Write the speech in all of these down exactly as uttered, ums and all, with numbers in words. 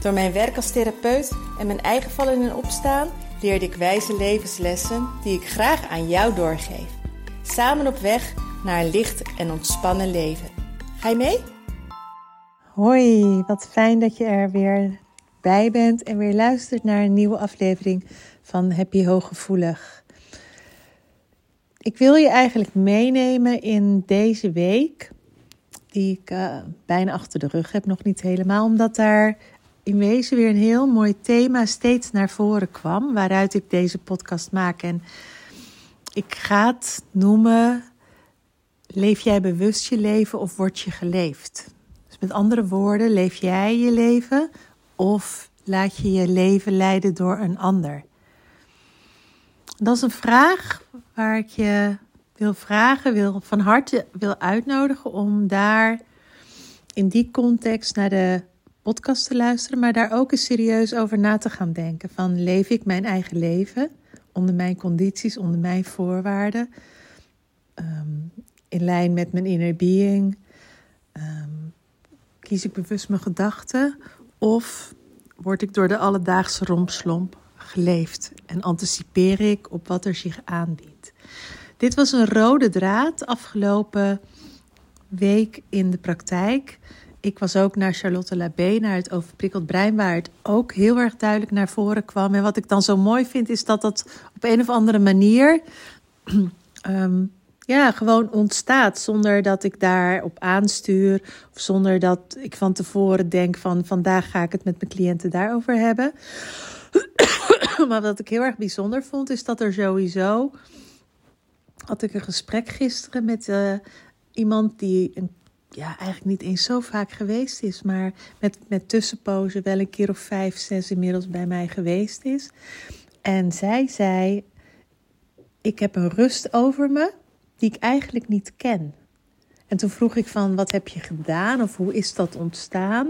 Door mijn werk als therapeut en mijn eigen vallen en opstaan leerde ik wijze levenslessen die ik graag aan jou doorgeef. Samen op weg naar een licht en ontspannen leven. Ga je mee? Hoi, wat fijn dat je er weer bij bent en weer luistert naar een nieuwe aflevering van Happy Hooggevoelig. Ik wil je eigenlijk meenemen in deze week, die ik uh, bijna achter de rug heb, nog niet helemaal, omdat daar in wezen weer een heel mooi thema steeds naar voren kwam, waaruit ik deze podcast maak. En ik ga het noemen: leef jij bewust je leven of word je geleefd? Dus met andere woorden, leef jij je leven of laat je je leven leiden door een ander? Dat is een vraag waar ik je wil vragen, wil, van harte wil uitnodigen om daar in die context naar de podcast te luisteren, maar daar ook eens serieus over na te gaan denken. Van, leef ik mijn eigen leven onder mijn condities, onder mijn voorwaarden, um, in lijn met mijn inner being? Um, kies ik bewust mijn gedachten of word ik door de alledaagse rompslomp geleefd en anticipeer ik op wat er zich aanbiedt? Dit was een rode draad afgelopen week in de praktijk. Ik was ook naar Charlotte Labbé, naar het Overprikkeld brein, waar het ook heel erg duidelijk naar voren kwam. En wat ik dan zo mooi vind, is dat dat op een of andere manier um, ja, gewoon ontstaat. Zonder dat ik daarop aanstuur. Of zonder dat ik van tevoren denk van, vandaag ga ik het met mijn cliënten daarover hebben. Maar wat ik heel erg bijzonder vond, is dat er sowieso... Had ik een gesprek gisteren met uh, iemand die... een ja, eigenlijk niet eens zo vaak geweest is, maar met, met tussenpozen wel een keer of vijf, zes inmiddels bij mij geweest is. En zij zei, ik heb een rust over me die ik eigenlijk niet ken. En toen vroeg ik van, wat heb je gedaan of hoe is dat ontstaan?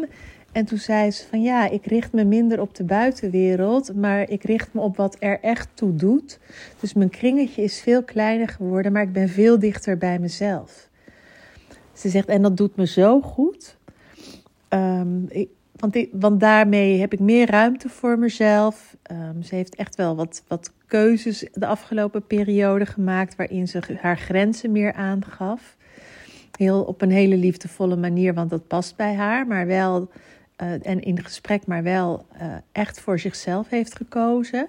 En toen zei ze van, ja, ik richt me minder op de buitenwereld, maar ik richt me op wat er echt toe doet. Dus mijn kringetje is veel kleiner geworden, maar ik ben veel dichter bij mezelf. Ze zegt, en dat doet me zo goed, um, ik, want, ik, want daarmee heb ik meer ruimte voor mezelf. Um, ze heeft echt wel wat, wat keuzes de afgelopen periode gemaakt, waarin ze haar grenzen meer aangaf. Heel, op een hele liefdevolle manier, want dat past bij haar, maar wel, uh, en in gesprek, maar wel uh, echt voor zichzelf heeft gekozen.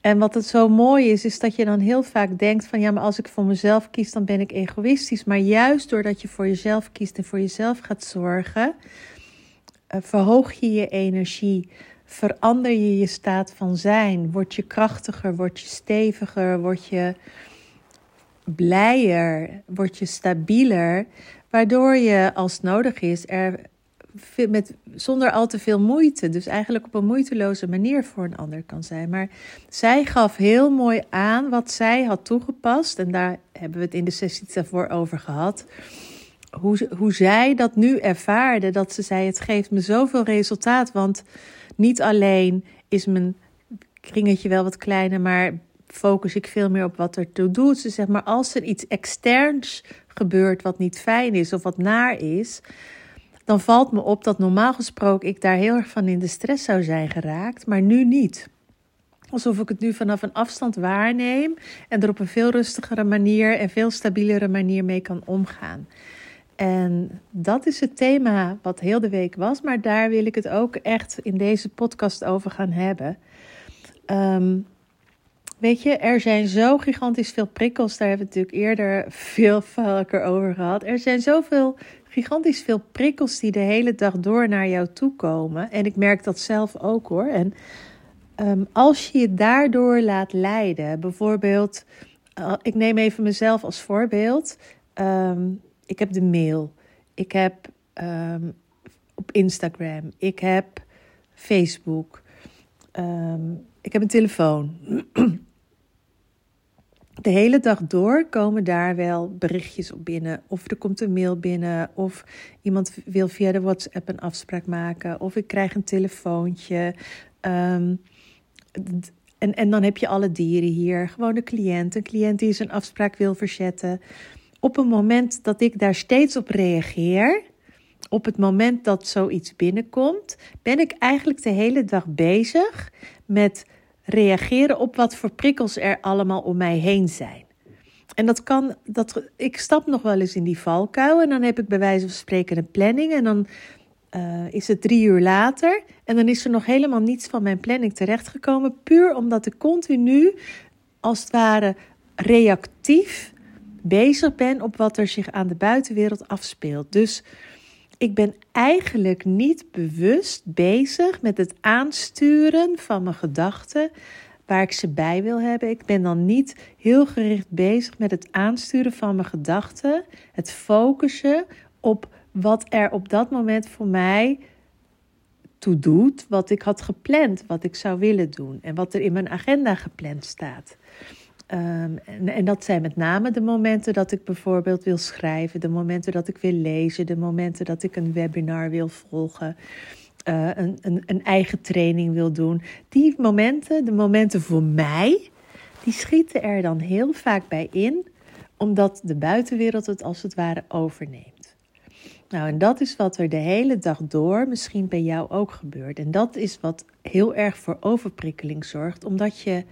En wat het zo mooi is, is dat je dan heel vaak denkt van, ja, maar als ik voor mezelf kies, dan ben ik egoïstisch. Maar juist doordat je voor jezelf kiest en voor jezelf gaat zorgen, verhoog je je energie, verander je je staat van zijn, word je krachtiger, word je steviger, word je blijer, word je stabieler, waardoor je, als nodig is, er Met, zonder al te veel moeite, dus eigenlijk op een moeiteloze manier voor een ander kan zijn. Maar zij gaf heel mooi aan wat zij had toegepast. En daar hebben we het in de sessie daarvoor over gehad. Hoe, hoe zij dat nu ervaarde, dat ze zei, het geeft me zoveel resultaat. Want niet alleen is mijn kringetje wel wat kleiner, maar focus ik veel meer op wat er toe doet. Ze zegt, maar als er iets externs gebeurt wat niet fijn is of wat naar is, dan valt me op dat normaal gesproken ik daar heel erg van in de stress zou zijn geraakt, maar nu niet. Alsof ik het nu vanaf een afstand waarneem en er op een veel rustigere manier en veel stabielere manier mee kan omgaan. En dat is het thema wat heel de week was, maar daar wil ik het ook echt in deze podcast over gaan hebben. Um, Weet je, er zijn zo gigantisch veel prikkels. Daar hebben we het natuurlijk eerder veel vaker over gehad. Er zijn zoveel, gigantisch veel prikkels die de hele dag door naar jou toe komen. En ik merk dat zelf ook, hoor. En um, als je je daardoor laat leiden, bijvoorbeeld, uh, ik neem even mezelf als voorbeeld. Um, ik heb de mail. Ik heb um, op Instagram. Ik heb Facebook. Um, ik heb een telefoon. De hele dag door komen daar wel berichtjes op binnen. Of er komt een mail binnen. Of iemand wil via de WhatsApp een afspraak maken. Of ik krijg een telefoontje. Um, d- en, en dan heb je alle dieren hier. Gewoon de cliënt. Een cliënt die zijn afspraak wil verzetten. Op het moment dat ik daar steeds op reageer... Op het moment dat zoiets binnenkomt, ben ik eigenlijk de hele dag bezig met reageren op wat voor prikkels er allemaal om mij heen zijn. En dat kan, dat, ik stap nog wel eens in die valkuil en dan heb ik bij wijze van spreken een planning en dan uh, is het drie uur later en dan is er nog helemaal niets van mijn planning terechtgekomen, puur omdat ik continu als het ware reactief bezig ben op wat er zich aan de buitenwereld afspeelt. Dus ik ben eigenlijk niet bewust bezig met het aansturen van mijn gedachten waar ik ze bij wil hebben. Ik ben dan niet heel gericht bezig met het aansturen van mijn gedachten. Het focussen op wat er op dat moment voor mij toe doet. Wat ik had gepland, wat ik zou willen doen en wat er in mijn agenda gepland staat. Um, en, en dat zijn met name de momenten dat ik bijvoorbeeld wil schrijven, de momenten dat ik wil lezen, de momenten dat ik een webinar wil volgen, uh, een, een, een eigen training wil doen. Die momenten, de momenten voor mij, die schieten er dan heel vaak bij in, omdat de buitenwereld het als het ware overneemt. Nou, en dat is wat er de hele dag door misschien bij jou ook gebeurt. En dat is wat heel erg voor overprikkeling zorgt, omdat je...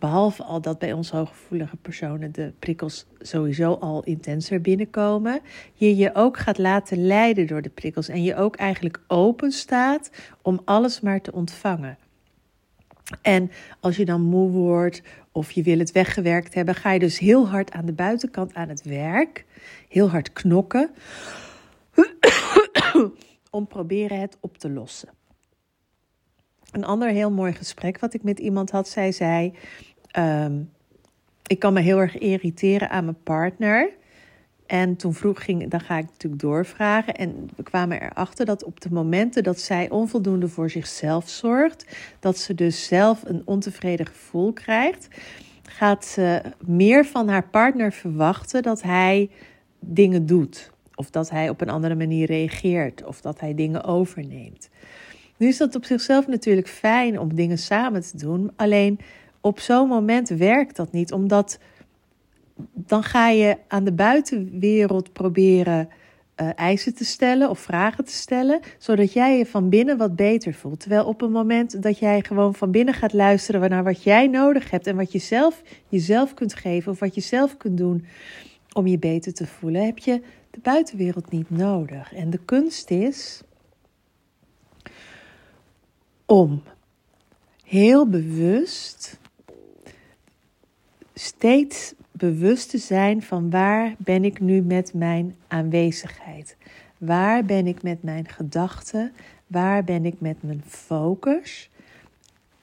Behalve al dat bij ons hooggevoelige personen de prikkels sowieso al intenser binnenkomen. Je je ook gaat laten leiden door de prikkels. En je ook eigenlijk open staat om alles maar te ontvangen. En als je dan moe wordt of je wil het weggewerkt hebben, ga je dus heel hard aan de buitenkant aan het werk. Heel hard knokken. Om proberen het op te lossen. Een ander heel mooi gesprek wat ik met iemand had. Zij zei, um, ik kan me heel erg irriteren aan mijn partner. En toen vroeg ging, dan ga ik natuurlijk doorvragen. En we kwamen erachter dat op de momenten dat zij onvoldoende voor zichzelf zorgt. Dat ze dus zelf een ontevreden gevoel krijgt. Gaat ze meer van haar partner verwachten dat hij dingen doet. Of dat hij op een andere manier reageert. Of dat hij dingen overneemt. Nu is dat op zichzelf natuurlijk fijn om dingen samen te doen. Alleen op zo'n moment werkt dat niet. Omdat dan ga je aan de buitenwereld proberen uh, eisen te stellen of vragen te stellen. Zodat jij je van binnen wat beter voelt. Terwijl op het moment dat jij gewoon van binnen gaat luisteren naar wat jij nodig hebt. En wat je zelf jezelf kunt geven of wat je zelf kunt doen om je beter te voelen. Heb je de buitenwereld niet nodig. En de kunst is... om heel bewust, steeds bewust te zijn van waar ben ik nu met mijn aanwezigheid? Waar ben ik met mijn gedachten? Waar ben ik met mijn focus?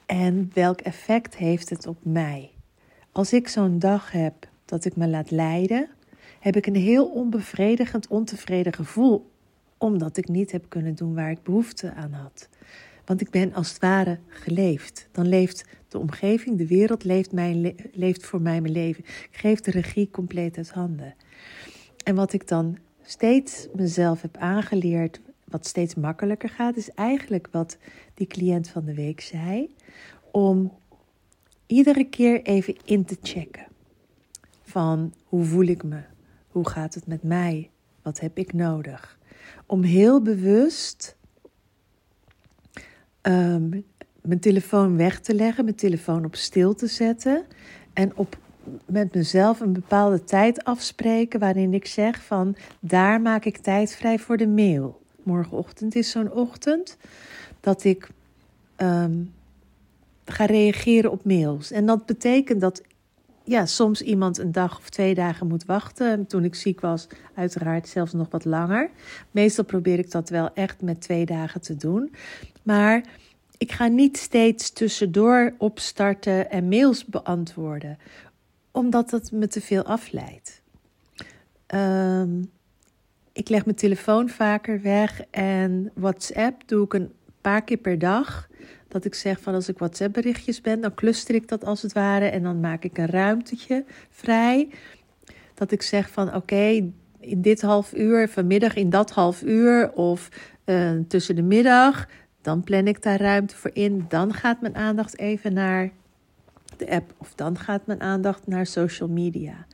En welk effect heeft het op mij? Als ik zo'n dag heb dat ik me laat leiden, heb ik een heel onbevredigend, ontevreden gevoel. Omdat ik niet heb kunnen doen waar ik behoefte aan had. Want ik ben als het ware geleefd. Dan leeft de omgeving, de wereld leeft, mijn le- leeft voor mij mijn leven. Ik geef de regie compleet uit handen. En wat ik dan steeds mezelf heb aangeleerd, wat steeds makkelijker gaat, is eigenlijk wat die cliënt van de week zei. Om iedere keer even in te checken. Van hoe voel ik me? Hoe gaat het met mij? Wat heb ik nodig? Om heel bewust... Um, mijn telefoon weg te leggen, mijn telefoon op stil te zetten en op, met mezelf een bepaalde tijd afspreken waarin ik zeg van daar maak ik tijd vrij voor de mail. Morgenochtend is zo'n ochtend dat ik um, ga reageren op mails. En dat betekent dat ja, soms iemand een dag of twee dagen moet wachten. Toen ik ziek was, uiteraard zelfs nog wat langer. Meestal probeer ik dat wel echt met twee dagen te doen. Maar ik ga niet steeds tussendoor opstarten en mails beantwoorden. Omdat dat me te veel afleidt. Um, ik leg mijn telefoon vaker weg en WhatsApp doe ik een paar keer per dag. dat ik zeg van als ik WhatsApp berichtjes ben, dan cluster ik dat als het ware en dan maak ik een ruimtetje vrij. Dat ik zeg van oké, okay, in dit half uur, vanmiddag in dat half uur of uh, tussen de middag, dan plan ik daar ruimte voor in. Dan gaat mijn aandacht even naar de app of dan gaat mijn aandacht naar social media.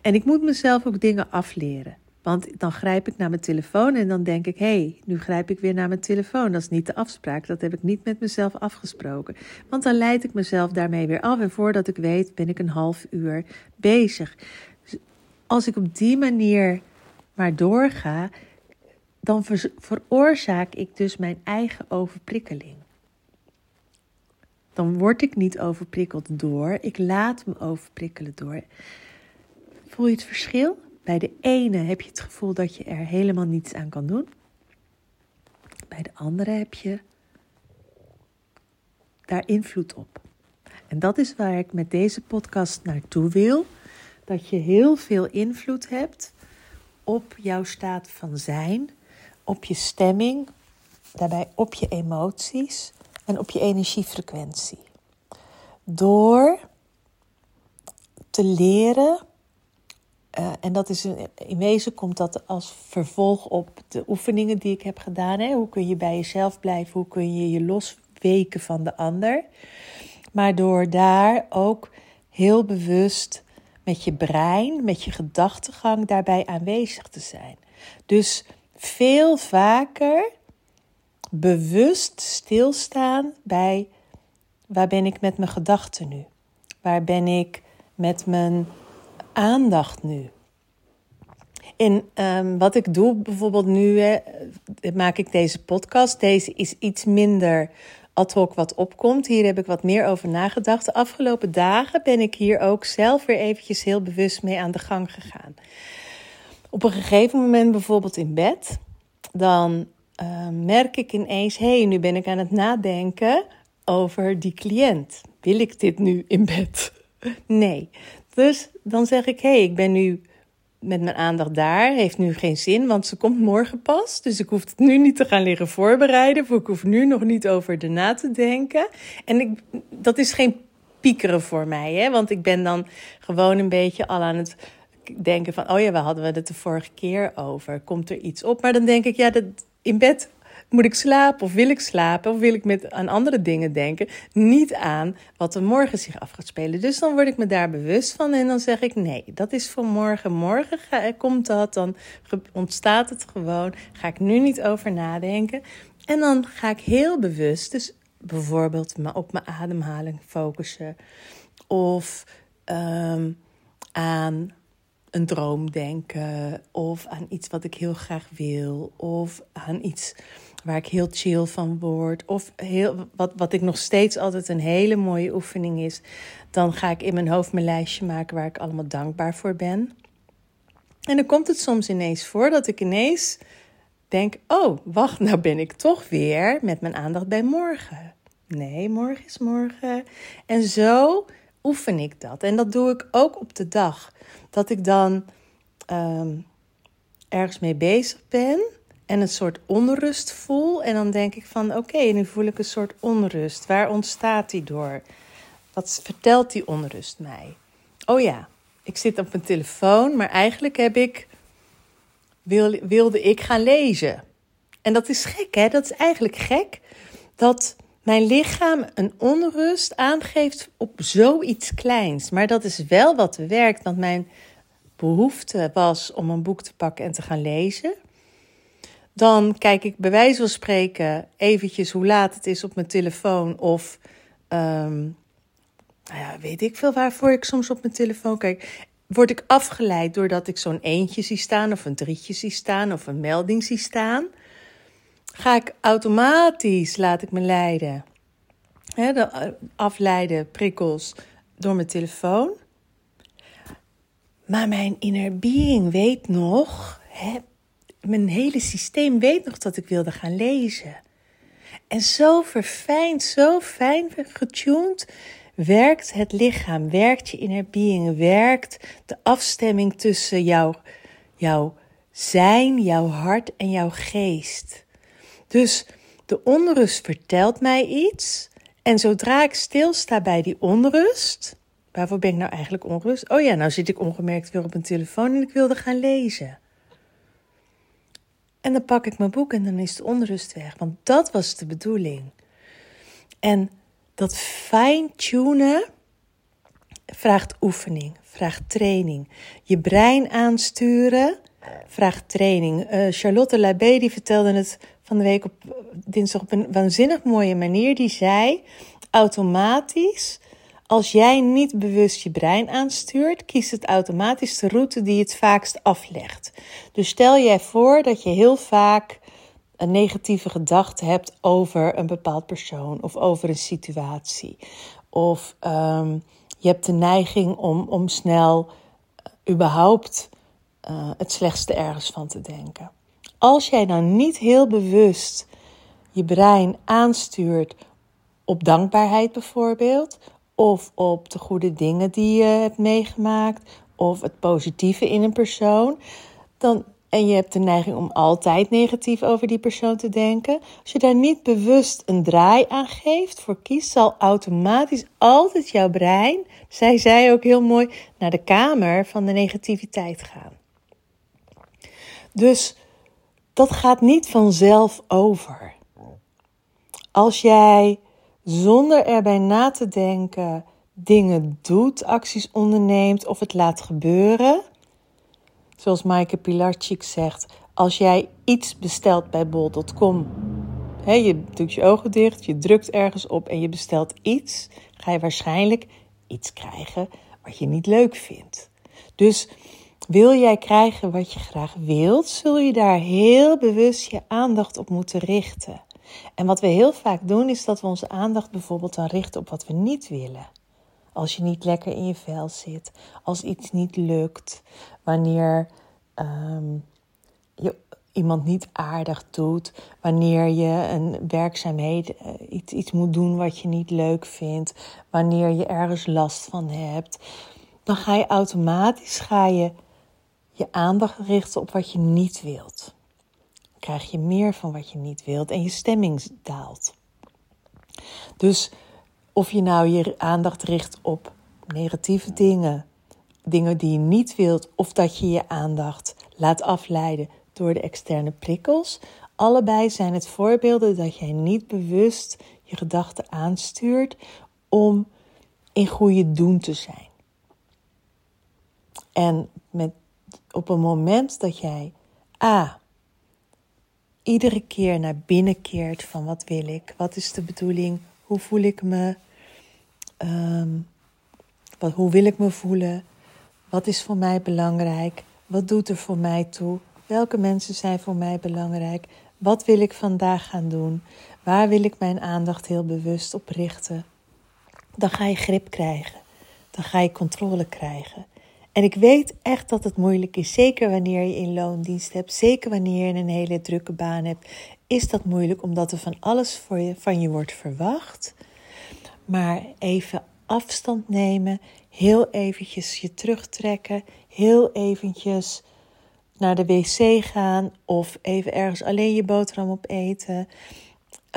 En ik moet mezelf ook dingen afleren. Want dan grijp ik naar mijn telefoon en dan denk ik, hé, hey, nu grijp ik weer naar mijn telefoon. Dat is niet de afspraak, dat heb ik niet met mezelf afgesproken. Want dan leid ik mezelf daarmee weer af en voordat ik weet ben ik een half uur bezig. Dus als ik op die manier maar doorga, dan ver- veroorzaak ik dus mijn eigen overprikkeling. Dan word ik niet overprikkeld door, ik laat me overprikkelen door. Voel je het verschil? Bij de ene heb je het gevoel dat je er helemaal niets aan kan doen. Bij de andere heb je daar invloed op. En dat is waar ik met deze podcast naartoe wil. Dat je heel veel invloed hebt op jouw staat van zijn, op je stemming, daarbij op je emoties en op je energiefrequentie. Door te leren... Uh, en dat is een, in wezen komt dat als vervolg op de oefeningen die ik heb gedaan. Hè? Hoe kun je bij jezelf blijven? Hoe kun je je losweken van de ander? Maar door daar ook heel bewust met je brein, met je gedachtegang daarbij aanwezig te zijn. Dus veel vaker bewust stilstaan bij waar ben ik met mijn gedachten nu? Waar ben ik met mijn... aandacht nu. En um, wat ik doe bijvoorbeeld nu, hè, maak ik deze podcast. Deze is iets minder ad hoc wat opkomt. Hier heb ik wat meer over nagedacht. De afgelopen dagen ben ik hier ook zelf weer eventjes heel bewust mee aan de gang gegaan. Op een gegeven moment bijvoorbeeld in bed, dan uh, merk ik ineens, hé, hey, nu ben ik aan het nadenken over die cliënt. Wil ik dit nu in bed? Nee. Dus dan zeg ik, hé, hey, ik ben nu met mijn aandacht daar, heeft nu geen zin, want ze komt morgen pas. Dus ik hoef het nu niet te gaan liggen voorbereiden, of ik hoef nu nog niet over erna te denken. En ik, dat is geen piekeren voor mij, hè? Want ik ben dan gewoon een beetje al aan het denken van, oh ja, waar hadden we het de vorige keer over? Komt er iets op? Maar dan denk ik, ja, dat in bed... Moet ik slapen of wil ik slapen of wil ik met aan andere dingen denken? Niet aan wat er morgen zich af gaat spelen. Dus dan word ik me daar bewust van en dan zeg ik nee, dat is voor morgen. Morgen ga, komt dat, dan ontstaat het gewoon. Ga ik nu niet over nadenken. En dan ga ik heel bewust, dus bijvoorbeeld op mijn ademhaling focussen. Of um, aan... een droom denken of aan iets wat ik heel graag wil of aan iets waar ik heel chill van word of heel, wat, wat ik nog steeds altijd een hele mooie oefening is, dan ga ik in mijn hoofd mijn lijstje maken waar ik allemaal dankbaar voor ben. En dan komt het soms ineens voor dat ik ineens denk, oh, wacht, nou ben ik toch weer met mijn aandacht bij morgen. Nee, morgen is morgen. En zo... oefen ik dat. En dat doe ik ook op de dag. Dat ik dan um, ergens mee bezig ben en een soort onrust voel. En dan denk ik van, oké, okay, nu voel ik een soort onrust. Waar ontstaat die door? Wat vertelt die onrust mij? Oh ja, ik zit op mijn telefoon, maar eigenlijk heb ik, wil, wilde ik gaan lezen. En dat is gek, hè? Dat is eigenlijk gek dat... mijn lichaam een onrust aangeeft op zoiets kleins. Maar dat is wel wat werkt, want mijn behoefte was om een boek te pakken en te gaan lezen. Dan kijk ik bij wijze van spreken eventjes hoe laat het is op mijn telefoon. Of um, nou ja, weet ik veel waarvoor ik soms op mijn telefoon kijk. Word ik afgeleid doordat ik zo'n eentje zie staan of een drietje zie staan of een melding zie staan... ga ik automatisch, laat ik me leiden, hè, de afleiden, prikkels, door mijn telefoon. Maar mijn inner being weet nog, hè, mijn hele systeem weet nog dat ik wilde gaan lezen. En zo verfijnd, zo fijn getuned, werkt het lichaam, werkt je inner being, werkt de afstemming tussen jouw, jouw zijn, jouw hart en jouw geest. Dus De onrust vertelt mij iets. En zodra ik stilsta bij die onrust... Waarvoor ben ik nou eigenlijk onrust? Oh ja, nou zit ik ongemerkt weer op mijn telefoon en ik wilde gaan lezen. En dan pak ik mijn boek en dan is de onrust weg. Want dat was de bedoeling. En dat fine-tunen vraagt oefening, vraagt training. Je brein aansturen vraagt training. Uh, Charlotte Labbé die vertelde het van de week op dinsdag op een waanzinnig mooie manier. Die zei, automatisch, als jij niet bewust je brein aanstuurt, kiest het automatisch de route die het vaakst aflegt. Dus stel jij voor dat je heel vaak een negatieve gedachte hebt over een bepaald persoon of over een situatie. Of um, je hebt de neiging om, om snel uh, überhaupt uh, het slechtste ergens van te denken. Als jij nou niet heel bewust je brein aanstuurt op dankbaarheid bijvoorbeeld, of op de goede dingen die je hebt meegemaakt, of het positieve in een persoon, dan, en je hebt de neiging om altijd negatief over die persoon te denken, als je daar niet bewust een draai aan geeft, voor kiest, zal automatisch altijd jouw brein, zij zei ook heel mooi, naar de kamer van de negativiteit gaan. Dus dat gaat niet vanzelf over. Als jij zonder erbij na te denken dingen doet, acties onderneemt of het laat gebeuren. Zoals Maaike Pilatschik zegt, als jij iets bestelt bij bol punt com. Hè, je doet je ogen dicht, je drukt ergens op en je bestelt iets. Ga je waarschijnlijk iets krijgen wat je niet leuk vindt. Dus wil jij krijgen wat je graag wilt, zul je daar heel bewust je aandacht op moeten richten. En wat we heel vaak doen, is dat we onze aandacht bijvoorbeeld dan richten op wat we niet willen. Als je niet lekker in je vel zit, als iets niet lukt, wanneer um, je iemand niet aardig doet, wanneer je een werkzaamheid, uh, iets, iets moet doen wat je niet leuk vindt, wanneer je ergens last van hebt, dan ga je automatisch ga je, je aandacht richten op wat je niet wilt. Krijg je meer van wat je niet wilt en je stemming daalt. Dus of je nou je aandacht richt op negatieve dingen, dingen die je niet wilt, of dat je je aandacht laat afleiden door de externe prikkels, allebei zijn het voorbeelden dat jij niet bewust je gedachten aanstuurt om in goede doen te zijn. En met, op een moment dat jij a iedere keer naar binnen keert van wat wil ik, wat is de bedoeling, hoe voel ik me, um, wat, hoe wil ik me voelen, wat is voor mij belangrijk, wat doet er voor mij toe, welke mensen zijn voor mij belangrijk, wat wil ik vandaag gaan doen, waar wil ik mijn aandacht heel bewust op richten. Dan ga je grip krijgen, dan ga je controle krijgen. En ik weet echt dat het moeilijk is, zeker wanneer je in loondienst hebt, zeker wanneer je een hele drukke baan hebt, is dat moeilijk omdat er van alles voor je, van je wordt verwacht. Maar even afstand nemen, heel eventjes je terugtrekken, heel eventjes naar de wc gaan of even ergens alleen je boterham op eten.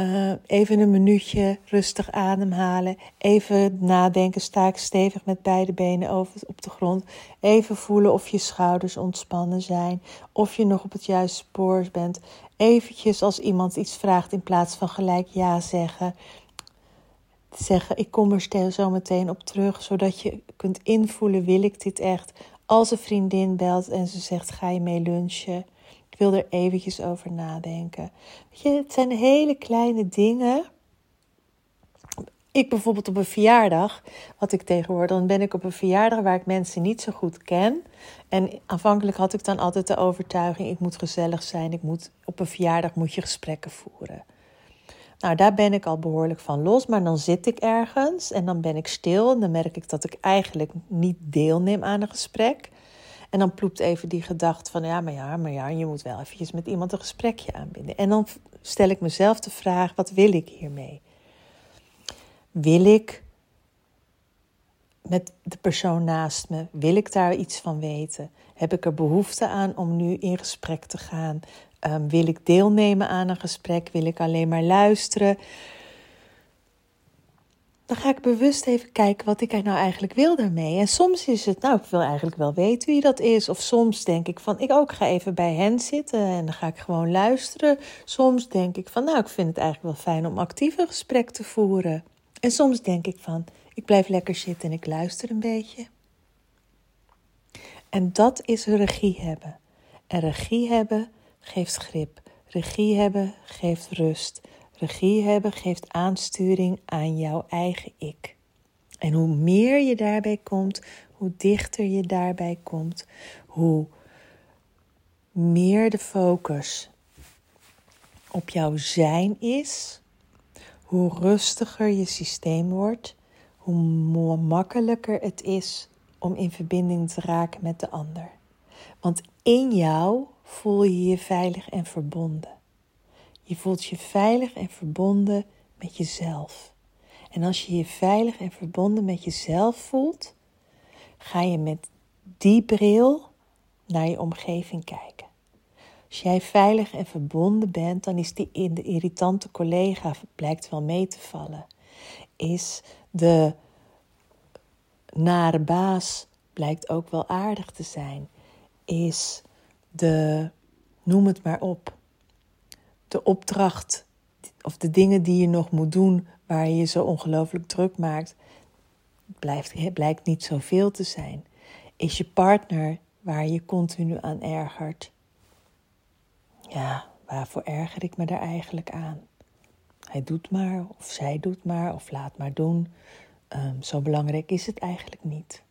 Uh, even een minuutje rustig ademhalen. Even nadenken, sta ik stevig met beide benen over, op de grond. Even voelen of je schouders ontspannen zijn. Of je nog op het juiste spoor bent. Eventjes als iemand iets vraagt in plaats van gelijk ja zeggen. Zeggen, ik kom er zo meteen op terug. Zodat je kunt invoelen, wil ik dit echt? Als een vriendin belt en ze zegt, ga je mee lunchen? Ik wil er eventjes over nadenken. Weet je, het zijn hele kleine dingen. Ik bijvoorbeeld op een verjaardag, wat ik tegenwoordig, dan ben ik op een verjaardag waar ik mensen niet zo goed ken. En aanvankelijk had ik dan altijd de overtuiging, ik moet gezellig zijn, ik moet, op een verjaardag moet je gesprekken voeren. Nou, daar ben ik al behoorlijk van los, maar dan zit ik ergens en dan ben ik stil en dan merk ik dat ik eigenlijk niet deelneem aan een gesprek. En dan ploept even die gedachte van ja, maar ja, maar ja, je moet wel eventjes met iemand een gesprekje aanbinden. En dan stel ik mezelf de vraag, wat wil ik hiermee? Wil ik met de persoon naast me, wil ik daar iets van weten? Heb ik er behoefte aan om nu in gesprek te gaan? Um, wil ik deelnemen aan een gesprek? Wil ik alleen maar luisteren? Dan ga ik bewust even kijken wat ik nou eigenlijk wil daarmee. En soms is het, nou, ik wil eigenlijk wel weten wie dat is. Of soms denk ik van, ik ook ga even bij hen zitten en dan ga ik gewoon luisteren. Soms denk ik van, nou, ik vind het eigenlijk wel fijn om actief een gesprek te voeren. En soms denk ik van, ik blijf lekker zitten en ik luister een beetje. En dat is regie hebben. En regie hebben geeft grip. Regie hebben geeft rust. Regie hebben geeft aansturing aan jouw eigen ik. En hoe meer je daarbij komt, hoe dichter je daarbij komt, hoe meer de focus op jouw zijn is, hoe rustiger je systeem wordt, hoe makkelijker het is om in verbinding te raken met de ander. Want in jou voel je je veilig en verbonden. Je voelt je veilig en verbonden met jezelf. En als je je veilig en verbonden met jezelf voelt, ga je met die bril naar je omgeving kijken. Als jij veilig en verbonden bent, dan is die irritante collega, blijkt wel mee te vallen. Is de nare baas, blijkt ook wel aardig te zijn. Is de, noem het maar op. De opdracht of de dingen die je nog moet doen waar je je zo ongelooflijk druk maakt, blijft, blijkt niet zoveel te zijn. Is je partner waar je continu aan ergert? Ja, waarvoor erger ik me daar eigenlijk aan? Hij doet maar, of zij doet maar, of laat maar doen. Um, zo belangrijk is het eigenlijk niet.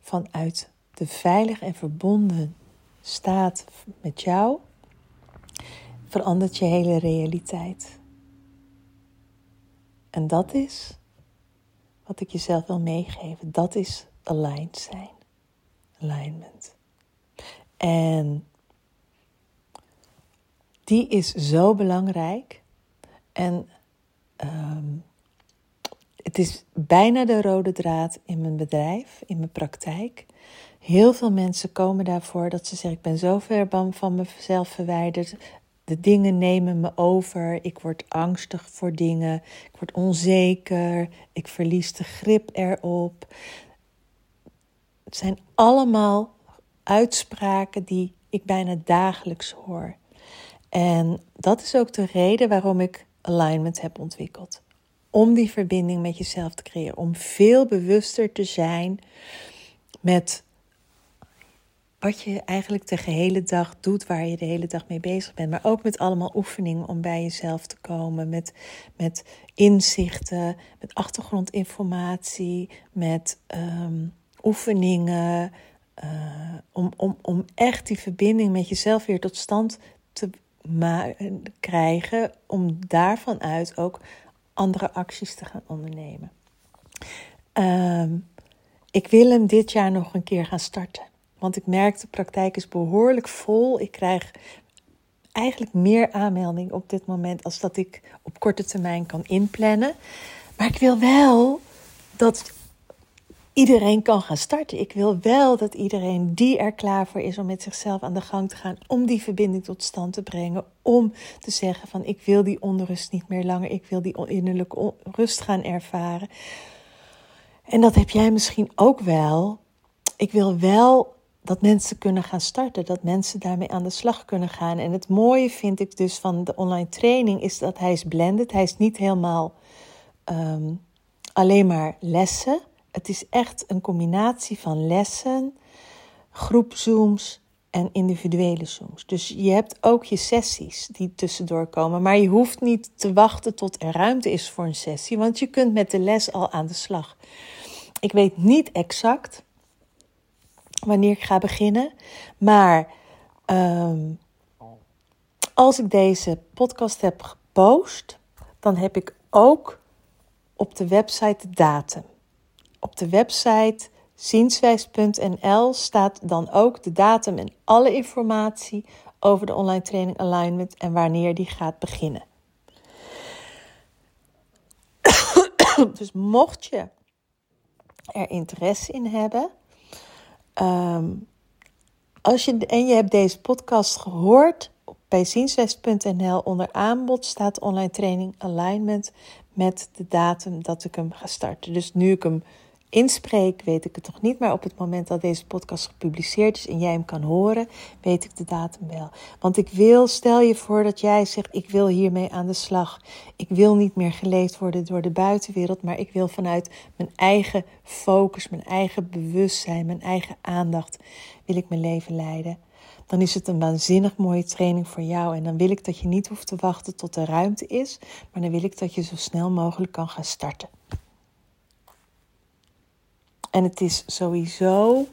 Vanuit de veilig en verbonden staat met jou verandert je hele realiteit. En dat is wat ik jezelf wil meegeven. Dat is aligned zijn. Alignment. En die is zo belangrijk. En um, het is bijna de rode draad in mijn bedrijf, in mijn praktijk. Heel veel mensen komen daarvoor dat ze zeggen, ik ben zo ver van mezelf verwijderd. De dingen nemen me over, ik word angstig voor dingen, ik word onzeker, ik verlies de grip erop. Het zijn allemaal uitspraken die ik bijna dagelijks hoor. En dat is ook de reden waarom ik alignment heb ontwikkeld. Om die verbinding met jezelf te creëren, om veel bewuster te zijn met wat je eigenlijk de hele dag doet, waar je de hele dag mee bezig bent. Maar ook met allemaal oefeningen om bij jezelf te komen. Met, met inzichten, met achtergrondinformatie, met um, oefeningen. Uh, om, om, om echt die verbinding met jezelf weer tot stand te ma- krijgen. Om daarvan uit ook andere acties te gaan ondernemen. Um, ik wil hem dit jaar nog een keer gaan starten. Want ik merk, de praktijk is behoorlijk vol. Ik krijg eigenlijk meer aanmeldingen op dit moment als dat ik op korte termijn kan inplannen. Maar ik wil wel dat iedereen kan gaan starten. Ik wil wel dat iedereen die er klaar voor is om met zichzelf aan de gang te gaan, om die verbinding tot stand te brengen, om te zeggen van ik wil die onrust niet meer langer, ik wil die innerlijke rust gaan ervaren. En dat heb jij misschien ook wel. Ik wil wel dat mensen kunnen gaan starten, dat mensen daarmee aan de slag kunnen gaan. En het mooie vind ik dus van de online training is dat hij is blended. Hij is niet helemaal um, alleen maar lessen. Het is echt een combinatie van lessen, groepzooms en individuele zooms. Dus je hebt ook je sessies die tussendoor komen. Maar je hoeft niet te wachten tot er ruimte is voor een sessie, want je kunt met de les al aan de slag. Ik weet niet exact wanneer ik ga beginnen. Maar um, als ik deze podcast heb gepost, dan heb ik ook op de website de datum. Op de website zienswijs punt n l staat dan ook de datum en alle informatie over de online training alignment en wanneer die gaat beginnen. Dus mocht je er interesse in hebben, Um, Als je, en je hebt deze podcast gehoord, bij zienswest punt n l onder aanbod staat online training alignment met de datum dat ik hem ga starten. Dus nu ik hem inspreek weet ik het nog niet, maar op het moment dat deze podcast gepubliceerd is en jij hem kan horen, weet ik de datum wel. Want ik wil, stel je voor dat jij zegt, ik wil hiermee aan de slag. Ik wil niet meer geleefd worden door de buitenwereld, maar ik wil vanuit mijn eigen focus, mijn eigen bewustzijn, mijn eigen aandacht, wil ik mijn leven leiden. Dan is het een waanzinnig mooie training voor jou. En dan wil ik dat je niet hoeft te wachten tot er ruimte is, maar dan wil ik dat je zo snel mogelijk kan gaan starten. En het is sowieso,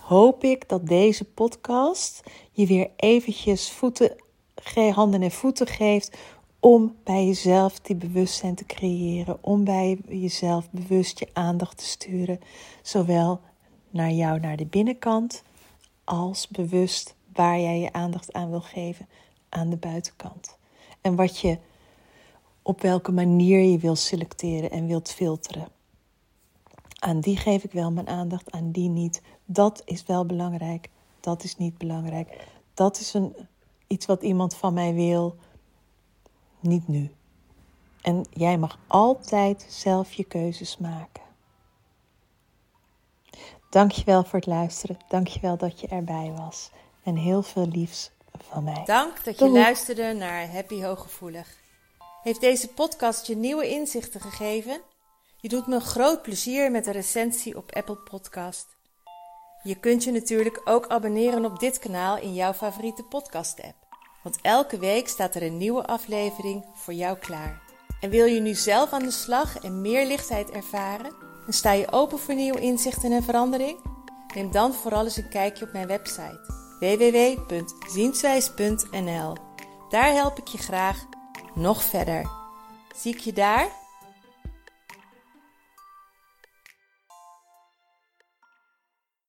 hoop ik, dat deze podcast je weer eventjes voeten, handen en voeten geeft om bij jezelf die bewustzijn te creëren. Om bij jezelf bewust je aandacht te sturen. Zowel naar jou, naar de binnenkant, als bewust waar jij je aandacht aan wil geven aan de buitenkant. En wat je, op welke manier je wilt selecteren en wilt filteren. Aan die geef ik wel mijn aandacht, aan die niet. Dat is wel belangrijk, dat is niet belangrijk. Dat is een, iets wat iemand van mij wil, niet nu. En jij mag altijd zelf je keuzes maken. Dankjewel voor het luisteren, dankjewel dat je erbij was. En heel veel liefs van mij. Dank dat je Doeg. luisterde naar Happy Hooggevoelig. Heeft deze podcast je nieuwe inzichten gegeven? Je doet me een groot plezier met een recensie op Apple Podcast. Je kunt je natuurlijk ook abonneren op dit kanaal in jouw favoriete podcast-app. Want elke week staat er een nieuwe aflevering voor jou klaar. En wil je nu zelf aan de slag en meer lichtheid ervaren? En sta je open voor nieuwe inzichten en verandering? Neem dan vooral eens een kijkje op mijn website w w w punt zienswijs punt n l. Daar help ik je graag nog verder. Zie ik je daar?